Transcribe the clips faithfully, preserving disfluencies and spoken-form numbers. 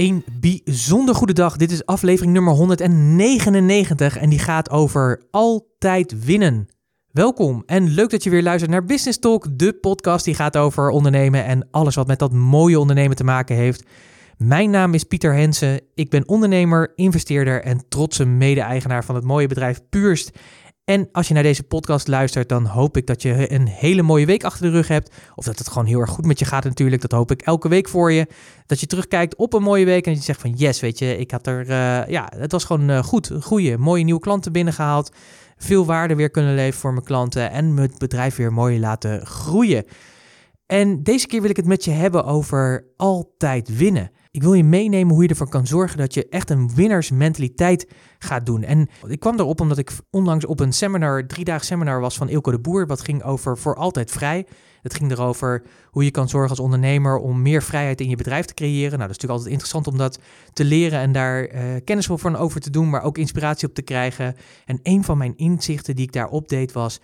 Een bijzonder goede dag. Dit is aflevering nummer honderdnegenennegentig en die gaat over altijd winnen. Welkom en leuk dat je weer luistert naar Business Talk, de podcast die gaat over ondernemen en alles wat met dat mooie ondernemen te maken heeft. Mijn naam is Pieter Hensen. Ik ben ondernemer, investeerder en trotse mede-eigenaar van het mooie bedrijf Purst. En als je naar deze podcast luistert, dan hoop ik dat je een hele mooie week achter de rug hebt. Of dat het gewoon heel erg goed met je gaat natuurlijk. Dat hoop ik elke week voor je. Dat je terugkijkt op een mooie week en dat je zegt van yes, weet je, ik had er, uh, ja, het was gewoon uh, goed. Goeie, mooie nieuwe klanten binnengehaald. Veel waarde weer kunnen leveren voor mijn klanten en mijn bedrijf weer mooi laten groeien. En deze keer wil ik het met je hebben over altijd winnen. Ik wil je meenemen hoe je ervoor kan zorgen dat je echt een winnaarsmentaliteit gaat doen. En ik kwam erop omdat ik onlangs op een seminar, drie dagen seminar was van Eelco de Boer. Wat ging over voor altijd vrij. Het ging erover hoe je kan zorgen als ondernemer om meer vrijheid in je bedrijf te creëren. Nou, dat is natuurlijk altijd interessant om dat te leren en daar uh, kennis van over te doen, maar ook inspiratie op te krijgen. En een van mijn inzichten die ik daarop deed was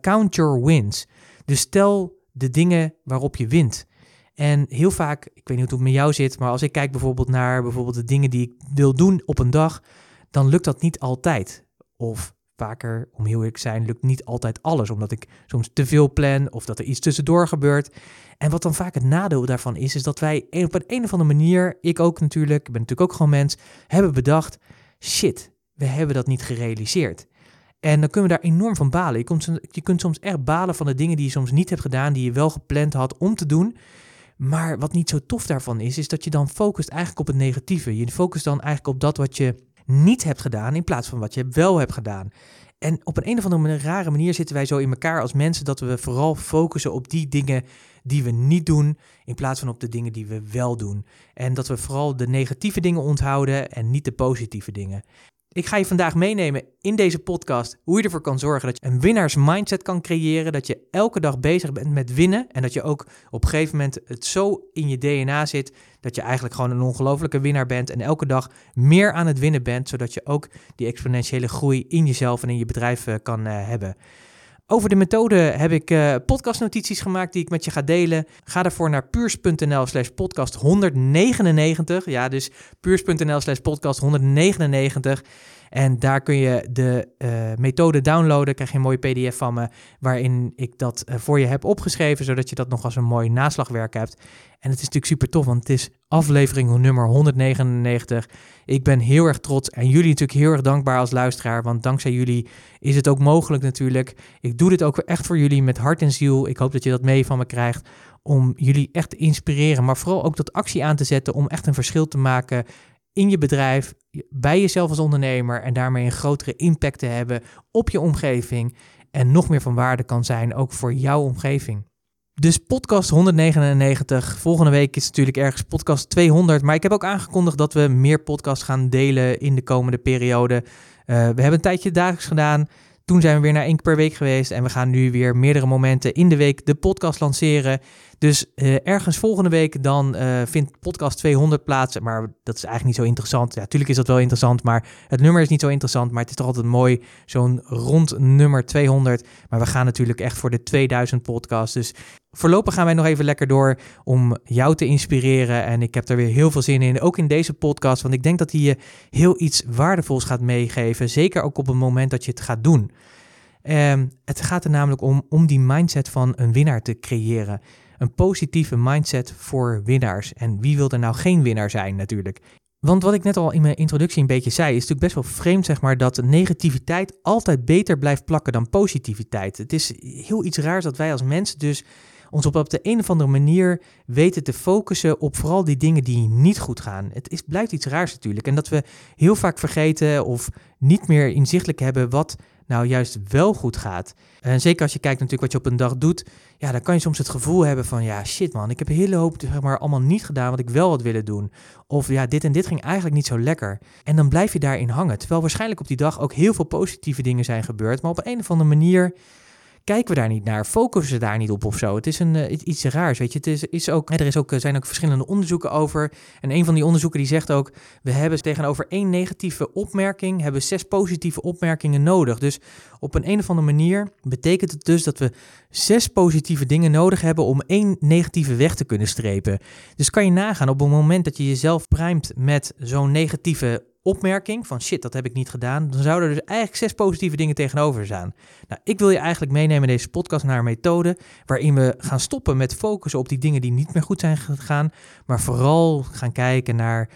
count your wins. Dus stel de dingen waarop je wint. En heel vaak, ik weet niet hoe het met jou zit, maar als ik kijk bijvoorbeeld naar bijvoorbeeld de dingen die ik wil doen op een dag, dan lukt dat niet altijd. Of vaker, om heel eerlijk te zijn, lukt niet altijd alles, omdat ik soms te veel plan of dat er iets tussendoor gebeurt. En wat dan vaak het nadeel daarvan is, is dat wij op een, een of andere manier, ik ook natuurlijk, ik ben natuurlijk ook gewoon mens, hebben bedacht, shit, we hebben dat niet gerealiseerd. En dan kunnen we daar enorm van balen. Je kunt, je kunt soms echt balen van de dingen die je soms niet hebt gedaan, die je wel gepland had om te doen. Maar wat niet zo tof daarvan is, is dat je dan focust eigenlijk op het negatieve. Je focust dan eigenlijk op dat wat je niet hebt gedaan in plaats van wat je wel hebt gedaan. En op een, een of andere rare manier zitten wij zo in elkaar als mensen dat we vooral focussen op die dingen die we niet doen in plaats van op de dingen die we wel doen. En dat we vooral de negatieve dingen onthouden en niet de positieve dingen. Ik ga je vandaag meenemen in deze podcast hoe je ervoor kan zorgen dat je een winnaarsmindset kan creëren, dat je elke dag bezig bent met winnen en dat je ook op een gegeven moment het zo in je D N A zit dat je eigenlijk gewoon een ongelofelijke winnaar bent en elke dag meer aan het winnen bent, zodat je ook die exponentiële groei in jezelf en in je bedrijf kan hebben. Over de methode heb ik uh, podcastnotities gemaakt die ik met je ga delen. Ga daarvoor naar puurs.nl slash podcast honderdnegenennegentig. Ja, dus puurs.nl slash podcast honderdnegenennegentig. En daar kun je de uh, methode downloaden. Krijg je een mooie pdf van me waarin ik dat uh, voor je heb opgeschreven, zodat je dat nog als een mooi naslagwerk hebt. En het is natuurlijk super tof, want het is aflevering nummer honderdnegenennegentig. Ik ben heel erg trots en jullie natuurlijk heel erg dankbaar als luisteraar, want dankzij jullie is het ook mogelijk natuurlijk. Ik doe dit ook echt voor jullie met hart en ziel. Ik hoop dat je dat mee van me krijgt om jullie echt te inspireren, maar vooral ook dat actie aan te zetten om echt een verschil te maken in je bedrijf, bij jezelf als ondernemer en daarmee een grotere impact te hebben op je omgeving en nog meer van waarde kan zijn, ook voor jouw omgeving. Dus podcast honderdnegenennegentig. Volgende week is natuurlijk ergens podcast tweehonderd. Maar ik heb ook aangekondigd dat we meer podcasts gaan delen in de komende periode. Uh, we hebben een tijdje dagelijks gedaan. Toen zijn we weer naar één keer per week geweest. En we gaan nu weer meerdere momenten in de week de podcast lanceren. Dus uh, ergens volgende week dan uh, vindt podcast tweehonderd plaats. Maar dat is eigenlijk niet zo interessant. Ja, natuurlijk is dat wel interessant, maar het nummer is niet zo interessant. Maar het is toch altijd mooi, zo'n rond nummer tweehonderd. Maar we gaan natuurlijk echt voor de tweeduizend podcast. Dus voorlopig gaan wij nog even lekker door om jou te inspireren. En ik heb er weer heel veel zin in, ook in deze podcast. Want ik denk dat hij je heel iets waardevols gaat meegeven. Zeker ook op het moment dat je het gaat doen. Um, het gaat er namelijk om, om die mindset van een winnaar te creëren. Een positieve mindset voor winnaars. En wie wil er nou geen winnaar zijn natuurlijk? Want wat ik net al in mijn introductie een beetje zei, is natuurlijk best wel vreemd zeg maar dat negativiteit altijd beter blijft plakken dan positiviteit. Het is heel iets raars dat wij als mensen dus ons op, op de een of andere manier weten te focussen op vooral die dingen die niet goed gaan. Het is, blijft iets raars natuurlijk. En dat we heel vaak vergeten of niet meer inzichtelijk hebben wat nou juist wel goed gaat. En zeker als je kijkt natuurlijk wat je op een dag doet, ja, dan kan je soms het gevoel hebben van, ja, shit man, ik heb een hele hoop zeg maar, allemaal niet gedaan wat ik wel had willen doen. Of ja, dit en dit ging eigenlijk niet zo lekker. En dan blijf je daarin hangen. Terwijl waarschijnlijk op die dag ook heel veel positieve dingen zijn gebeurd, maar op een of andere manier kijken we daar niet naar, focussen ze daar niet op of zo. Het is een, uh, iets raars, weet je. Het is, is ook, er is ook, zijn ook verschillende onderzoeken over. En een van die onderzoeken die zegt ook, we hebben tegenover één negatieve opmerking, hebben zes positieve opmerkingen nodig. Dus op een, een of andere manier betekent het dus dat we zes positieve dingen nodig hebben om één negatieve weg te kunnen strepen. Dus kan je nagaan, op het moment dat je jezelf primet met zo'n negatieve opmerking van shit, dat heb ik niet gedaan, dan zouden er dus eigenlijk zes positieve dingen tegenover staan. Nou, ik wil je eigenlijk meenemen in deze podcast naar een methode waarin we gaan stoppen met focussen op die dingen die niet meer goed zijn gegaan, maar vooral gaan kijken naar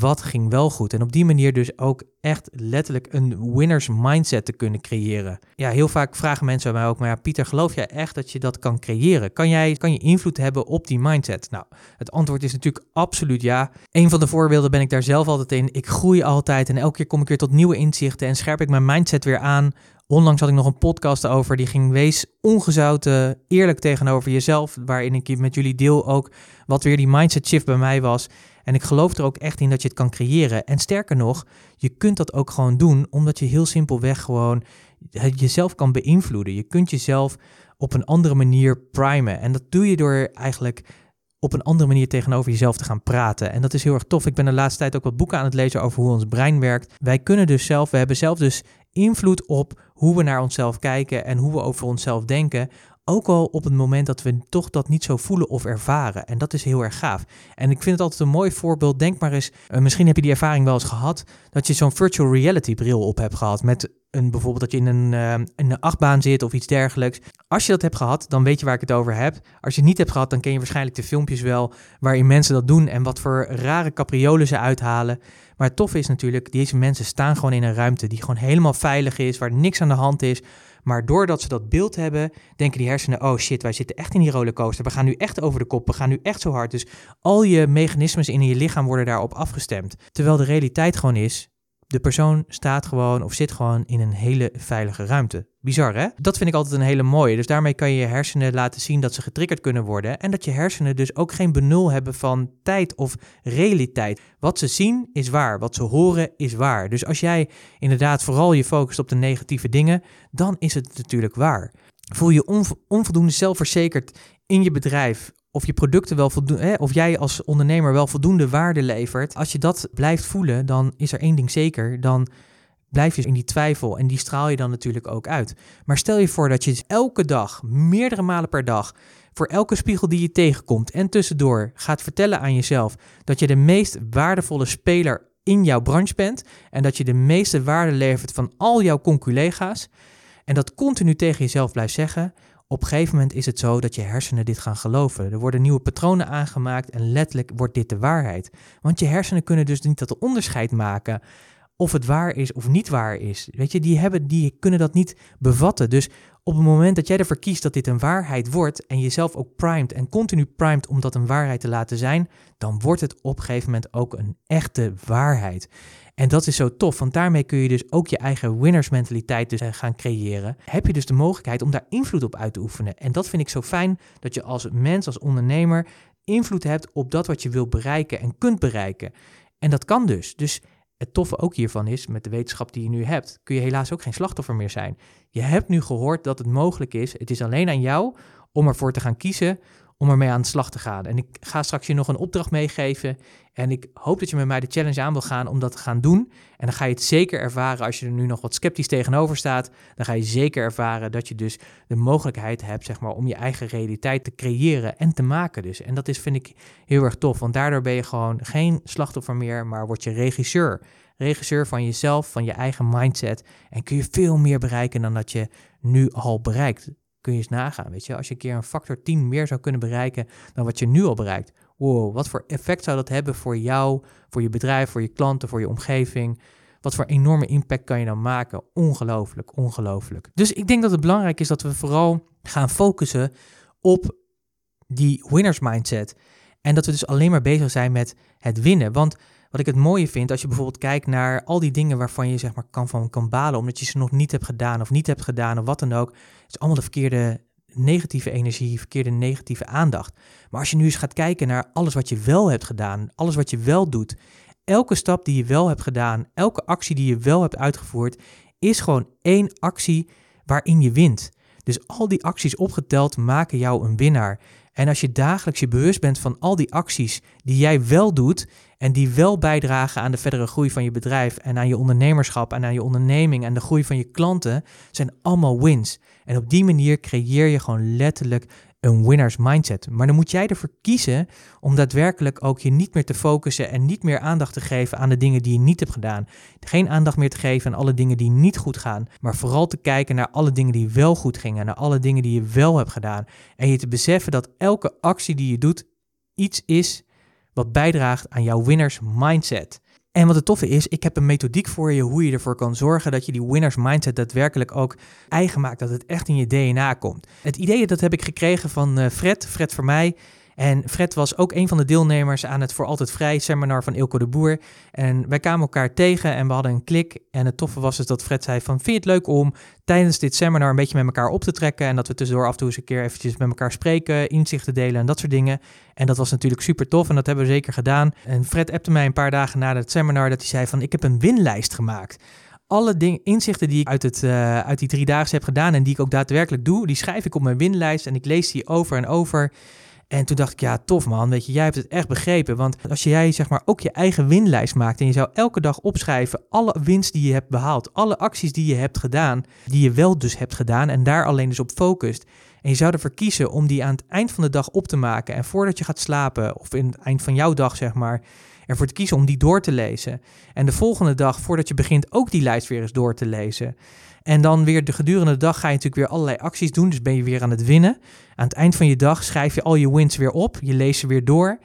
wat ging wel goed. En op die manier dus ook echt letterlijk een winners mindset te kunnen creëren. Ja, heel vaak vragen mensen mij ook, maar ja, Pieter, geloof jij echt dat je dat kan creëren? Kan jij, kan je invloed hebben op die mindset? Nou, het antwoord is natuurlijk absoluut ja. Een van de voorbeelden ben ik daar zelf altijd in. Ik groei altijd en elke keer kom ik weer tot nieuwe inzichten en scherp ik mijn mindset weer aan. Onlangs had ik nog een podcast over, die ging wees ongezouten eerlijk tegenover jezelf, waarin ik met jullie deel ook wat weer die mindset shift bij mij was. En ik geloof er ook echt in dat je het kan creëren. En sterker nog, je kunt dat ook gewoon doen, omdat je heel simpelweg gewoon jezelf kan beïnvloeden. Je kunt jezelf op een andere manier primen. En dat doe je door eigenlijk op een andere manier tegenover jezelf te gaan praten. En dat is heel erg tof. Ik ben de laatste tijd ook wat boeken aan het lezen over hoe ons brein werkt. Wij kunnen dus zelf, we hebben zelf dus invloed op hoe we naar onszelf kijken en hoe we over onszelf denken, ook al op het moment dat we toch dat niet zo voelen of ervaren. En dat is heel erg gaaf. En ik vind het altijd een mooi voorbeeld. Denk maar eens, uh, misschien heb je die ervaring wel eens gehad, dat je zo'n virtual reality bril op hebt gehad. Met een, bijvoorbeeld dat je in een, uh, in een achtbaan zit of iets dergelijks. Als je dat hebt gehad, dan weet je waar ik het over heb. Als je het niet hebt gehad, dan ken je waarschijnlijk de filmpjes wel waarin mensen dat doen en wat voor rare capriolen ze uithalen. Maar het toffe is natuurlijk, deze mensen staan gewoon in een ruimte die gewoon helemaal veilig is, waar niks aan de hand is. Maar doordat ze dat beeld hebben, denken die hersenen, oh shit, wij zitten echt in die rollercoaster. We gaan nu echt over de kop, we gaan nu echt zo hard. Dus al je mechanismes in je lichaam worden daarop afgestemd. Terwijl de realiteit gewoon is, de persoon staat gewoon of zit gewoon in een hele veilige ruimte. Bizar, hè? Dat vind ik altijd een hele mooie. Dus daarmee kan je je hersenen laten zien dat ze getriggerd kunnen worden. En dat je hersenen dus ook geen benul hebben van tijd of realiteit. Wat ze zien is waar. Wat ze horen is waar. Dus als jij inderdaad vooral je focust op de negatieve dingen, dan is het natuurlijk waar. Voel je onv- onvoldoende zelfverzekerd in je bedrijf, of je producten wel voldoen, hè, of jij als ondernemer wel voldoende waarde levert. Als je dat blijft voelen, dan is er één ding zeker. Dan blijf je in die twijfel en die straal je dan natuurlijk ook uit. Maar stel je voor dat je elke dag, meerdere malen per dag, voor elke spiegel die je tegenkomt en tussendoor gaat vertellen aan jezelf dat je de meest waardevolle speler in jouw branche bent en dat je de meeste waarde levert van al jouw conculega's en dat continu tegen jezelf blijft zeggen. Op een gegeven moment is het zo dat je hersenen dit gaan geloven. Er worden nieuwe patronen aangemaakt en letterlijk wordt dit de waarheid. Want je hersenen kunnen dus niet dat onderscheid maken of het waar is of niet waar is. Weet je, die, hebben, die kunnen dat niet bevatten. Dus op het moment dat jij ervoor kiest dat dit een waarheid wordt en jezelf ook primed en continu primed om dat een waarheid te laten zijn, dan wordt het op een gegeven moment ook een echte waarheid. En dat is zo tof, want daarmee kun je dus ook je eigen winnersmentaliteit dus gaan creëren. Heb je dus de mogelijkheid om daar invloed op uit te oefenen. En dat vind ik zo fijn, dat je als mens, als ondernemer, invloed hebt op dat wat je wil bereiken en kunt bereiken. En dat kan dus. Dus het toffe ook hiervan is, met de wetenschap die je nu hebt, kun je helaas ook geen slachtoffer meer zijn. Je hebt nu gehoord dat het mogelijk is. Het is alleen aan jou om ervoor te gaan kiezen, om ermee aan de slag te gaan. En ik ga straks je nog een opdracht meegeven. En ik hoop dat je met mij de challenge aan wil gaan om dat te gaan doen. En dan ga je het zeker ervaren, als je er nu nog wat sceptisch tegenover staat, dan ga je zeker ervaren dat je dus de mogelijkheid hebt, zeg maar, om je eigen realiteit te creëren en te maken dus. En dat is, vind ik, heel erg tof. Want daardoor ben je gewoon geen slachtoffer meer, maar word je regisseur. Regisseur van jezelf, van je eigen mindset. En kun je veel meer bereiken dan dat je nu al bereikt. Kun je eens nagaan, weet je. Als je een keer een factor tien meer zou kunnen bereiken dan wat je nu al bereikt. Wow, wat voor effect zou dat hebben voor jou, voor je bedrijf, voor je klanten, voor je omgeving? Wat voor enorme impact kan je dan maken? Ongelooflijk, ongelooflijk. Dus ik denk dat het belangrijk is dat we vooral gaan focussen op die winners mindset. En dat we dus alleen maar bezig zijn met het winnen. Want Wat ik het mooie vind, als je bijvoorbeeld kijkt naar al die dingen waarvan je zeg maar kan van kan balen, omdat je ze nog niet hebt gedaan of niet hebt gedaan of wat dan ook, is allemaal de verkeerde negatieve energie, verkeerde negatieve aandacht. Maar als je nu eens gaat kijken naar alles wat je wel hebt gedaan, alles wat je wel doet, elke stap die je wel hebt gedaan, elke actie die je wel hebt uitgevoerd, is gewoon één actie waarin je wint. Dus al die acties opgeteld maken jou een winnaar. En als je dagelijks je bewust bent van al die acties die jij wel doet en die wel bijdragen aan de verdere groei van je bedrijf en aan je ondernemerschap en aan je onderneming en de groei van je klanten, zijn allemaal wins. En op die manier creëer je gewoon letterlijk een winner's mindset. Maar dan moet jij ervoor kiezen om daadwerkelijk ook je niet meer te focussen en niet meer aandacht te geven aan de dingen die je niet hebt gedaan. Geen aandacht meer te geven aan alle dingen die niet goed gaan, maar vooral te kijken naar alle dingen die wel goed gingen, naar alle dingen die je wel hebt gedaan. En je te beseffen dat elke actie die je doet iets is wat bijdraagt aan jouw winner's mindset. En wat het toffe is, ik heb een methodiek voor je hoe je ervoor kan zorgen dat je die winner's mindset daadwerkelijk ook eigen maakt, dat het echt in je D N A komt. Het idee dat heb ik gekregen van Fred, Fred voor mij. En Fred was ook een van de deelnemers aan het Voor Altijd Vrij seminar van Eelco de Boer. En wij kwamen elkaar tegen en we hadden een klik. En het toffe was dus dat Fred zei van, vind je het leuk om tijdens dit seminar een beetje met elkaar op te trekken? En dat we tussendoor af en toe eens een keer eventjes met elkaar spreken, inzichten delen en dat soort dingen. En dat was natuurlijk super tof en dat hebben we zeker gedaan. En Fred appte mij een paar dagen na het seminar dat hij zei van, ik heb een winlijst gemaakt. Alle ding, inzichten die ik uit, het, uh, uit die drie dagen heb gedaan en die ik ook daadwerkelijk doe, die schrijf ik op mijn winlijst en ik lees die over en over. En toen dacht ik, ja, tof man, weet je, jij hebt het echt begrepen. Want als jij zeg maar ook je eigen winlijst maakt en je zou elke dag opschrijven alle winst die je hebt behaald, alle acties die je hebt gedaan, die je wel dus hebt gedaan en daar alleen dus op focust. En je zou ervoor kiezen om die aan het eind van de dag op te maken en voordat je gaat slapen of in het eind van jouw dag zeg maar, ervoor te kiezen om die door te lezen. En de volgende dag, voordat je begint, ook die lijst weer eens door te lezen. En dan weer de gedurende de dag ga je natuurlijk weer allerlei acties doen. Dus ben je weer aan het winnen. Aan het eind van je dag schrijf je al je wins weer op. Je leest ze weer door.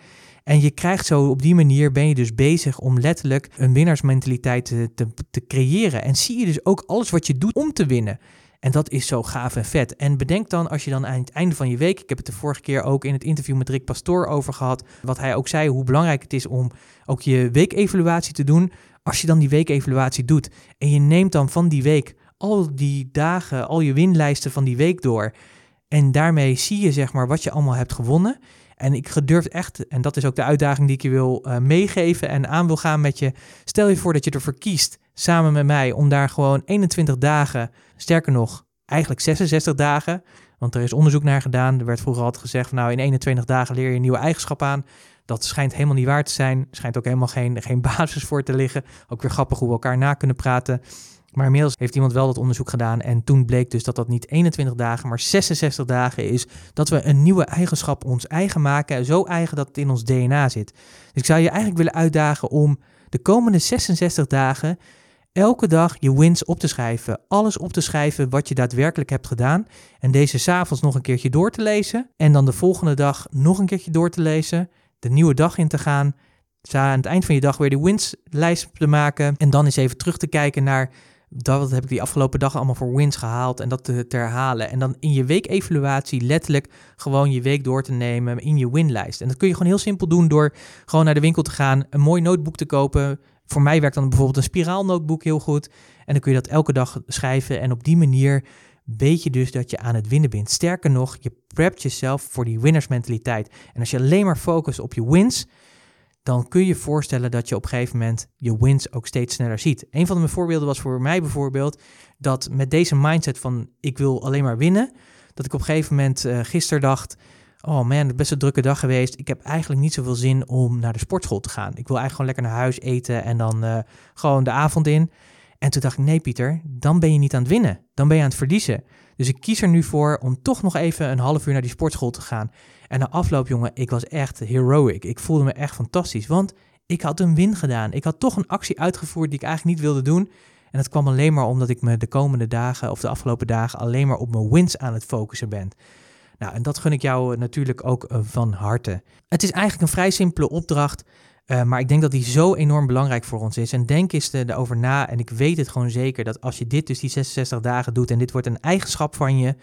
En je krijgt zo op die manier ben je dus bezig om letterlijk een winnaarsmentaliteit te, te, te creëren. En zie je dus ook alles wat je doet om te winnen. En dat is zo gaaf en vet. En bedenk dan, als je dan aan het einde van je week... Ik heb het de vorige keer ook in het interview met Rick Pastoor over gehad. Wat hij ook zei, hoe belangrijk het is om ook je weekevaluatie te doen. Als je dan die weekevaluatie doet en je neemt dan van die week al die dagen, al je winlijsten van die week door. En daarmee zie je zeg maar wat je allemaal hebt gewonnen. En ik durf echt, en dat is ook de uitdaging die ik je wil uh, meegeven en aan wil gaan met je. Stel je voor dat je ervoor kiest, samen met mij, om daar gewoon eenentwintig dagen, sterker nog, eigenlijk zesenzestig dagen. Want er is onderzoek naar gedaan. Er werd vroeger altijd gezegd, nou in eenentwintig dagen leer je een nieuwe eigenschap aan. Dat schijnt helemaal niet waar te zijn. Schijnt ook helemaal geen, geen basis voor te liggen. Ook weer grappig hoe we elkaar na kunnen praten. Maar inmiddels heeft iemand wel dat onderzoek gedaan en toen bleek dus dat dat niet eenentwintig dagen, maar zesenzestig dagen is. Dat we een nieuwe eigenschap ons eigen maken, zo eigen dat het in ons D N A zit. Dus ik zou je eigenlijk willen uitdagen om de komende zesenzestig dagen elke dag je wins op te schrijven. Alles op te schrijven wat je daadwerkelijk hebt gedaan. En deze 's avonds nog een keertje door te lezen en dan de volgende dag nog een keertje door te lezen. De nieuwe dag in te gaan. Aan het eind van je dag weer de winslijst te maken en dan eens even terug te kijken naar... Dat heb ik die afgelopen dag allemaal voor wins gehaald en dat te, te herhalen. En dan in je weekevaluatie letterlijk gewoon je week door te nemen in je winlijst. En dat kun je gewoon heel simpel doen door gewoon naar de winkel te gaan, een mooi notebook te kopen. Voor mij werkt dan bijvoorbeeld een spiraalnotebook heel goed. En dan kun je dat elke dag schrijven en op die manier weet je dus dat je aan het winnen bent. Sterker nog, je prept jezelf voor die winnersmentaliteit. En als je alleen maar focust op je wins, dan kun je je voorstellen dat je op een gegeven moment je wins ook steeds sneller ziet. Een van de voorbeelden was voor mij bijvoorbeeld dat met deze mindset van ik wil alleen maar winnen, dat ik op een gegeven moment uh, gisteren dacht, oh man, het is best een drukke dag geweest. Ik heb eigenlijk niet zoveel zin om naar de sportschool te gaan. Ik wil eigenlijk gewoon lekker naar huis eten en dan uh, gewoon de avond in. En toen dacht ik, nee Pieter, dan ben je niet aan het winnen. Dan ben je aan het verliezen. Dus ik kies er nu voor om toch nog even een half uur naar die sportschool te gaan. En na afloop, jongen, ik was echt heroic. Ik voelde me echt fantastisch, want ik had een win gedaan. Ik had toch een actie uitgevoerd die ik eigenlijk niet wilde doen. En dat kwam alleen maar omdat ik me de komende dagen of de afgelopen dagen alleen maar op mijn wins aan het focussen ben. Nou, en dat gun ik jou natuurlijk ook van harte. Het is eigenlijk een vrij simpele opdracht. Uh, maar ik denk dat die zo enorm belangrijk voor ons is. En denk eens erover na. En ik weet het gewoon zeker dat als je dit dus die zesenzestig dagen doet en dit wordt een eigenschap van je,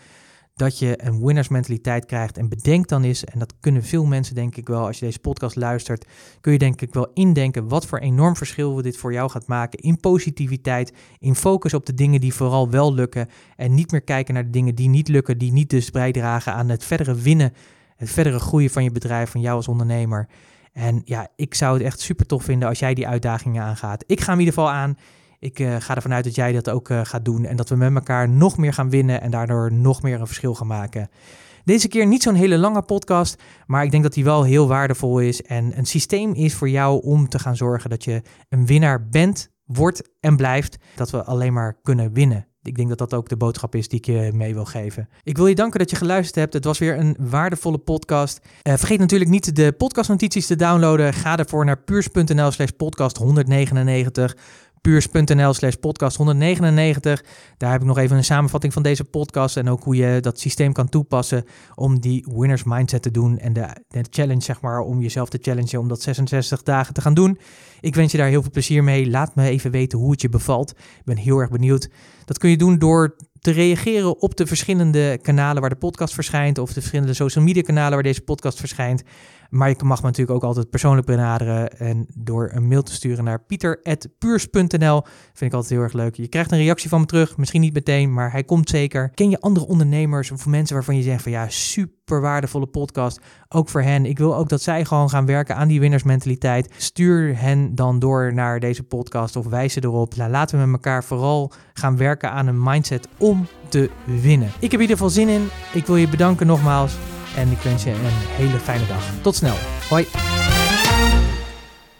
dat je een winnersmentaliteit krijgt. En bedenk dan eens, en dat kunnen veel mensen denk ik wel, als je deze podcast luistert, kun je denk ik wel indenken wat voor enorm verschil dit voor jou gaat maken in positiviteit, in focus op de dingen die vooral wel lukken en niet meer kijken naar de dingen die niet lukken, die niet dus bijdragen aan het verdere winnen, het verdere groeien van je bedrijf, van jou als ondernemer. En ja, ik zou het echt super tof vinden als jij die uitdagingen aangaat. Ik ga hem in ieder geval aan. Ik uh, ga ervan uit dat jij dat ook uh, gaat doen en dat we met elkaar nog meer gaan winnen en daardoor nog meer een verschil gaan maken. Deze keer niet zo'n hele lange podcast, maar ik denk dat die wel heel waardevol is en een systeem is voor jou om te gaan zorgen dat je een winnaar bent, wordt en blijft. Dat we alleen maar kunnen winnen. Ik denk dat dat ook de boodschap is die ik je mee wil geven. Ik wil je danken dat je geluisterd hebt. Het was weer een waardevolle podcast. Uh, vergeet natuurlijk niet de podcastnotities te downloaden. Ga daarvoor naar puurs.nl slash podcast 199. Puurs.nl slash podcast 199. Daar heb ik nog even een samenvatting van deze podcast en ook hoe je dat systeem kan toepassen om die winners mindset te doen en de, de challenge, zeg maar, om jezelf te challengen om dat zesenzestig dagen te gaan doen. Ik wens je daar heel veel plezier mee. Laat me even weten hoe het je bevalt. Ik ben heel erg benieuwd. Dat kun je doen door te reageren op de verschillende kanalen waar de podcast verschijnt of de verschillende social media kanalen waar deze podcast verschijnt. Maar je mag me natuurlijk ook altijd persoonlijk benaderen en door een mail te sturen naar pieter at puurs punt n l. Vind ik altijd heel erg leuk. Je krijgt een reactie van me terug, misschien niet meteen, maar hij komt zeker. Ken je andere ondernemers of mensen waarvan je zegt van ja, super waardevolle podcast, ook voor hen. Ik wil ook dat zij gewoon gaan werken aan die winnersmentaliteit. Stuur hen dan door naar deze podcast of wijs ze erop. Nou, laten we met elkaar vooral gaan werken aan een mindset om te winnen. Ik heb in ieder geval zin in. Ik wil je bedanken nogmaals. En ik wens je een hele fijne dag. Tot snel. Hoi.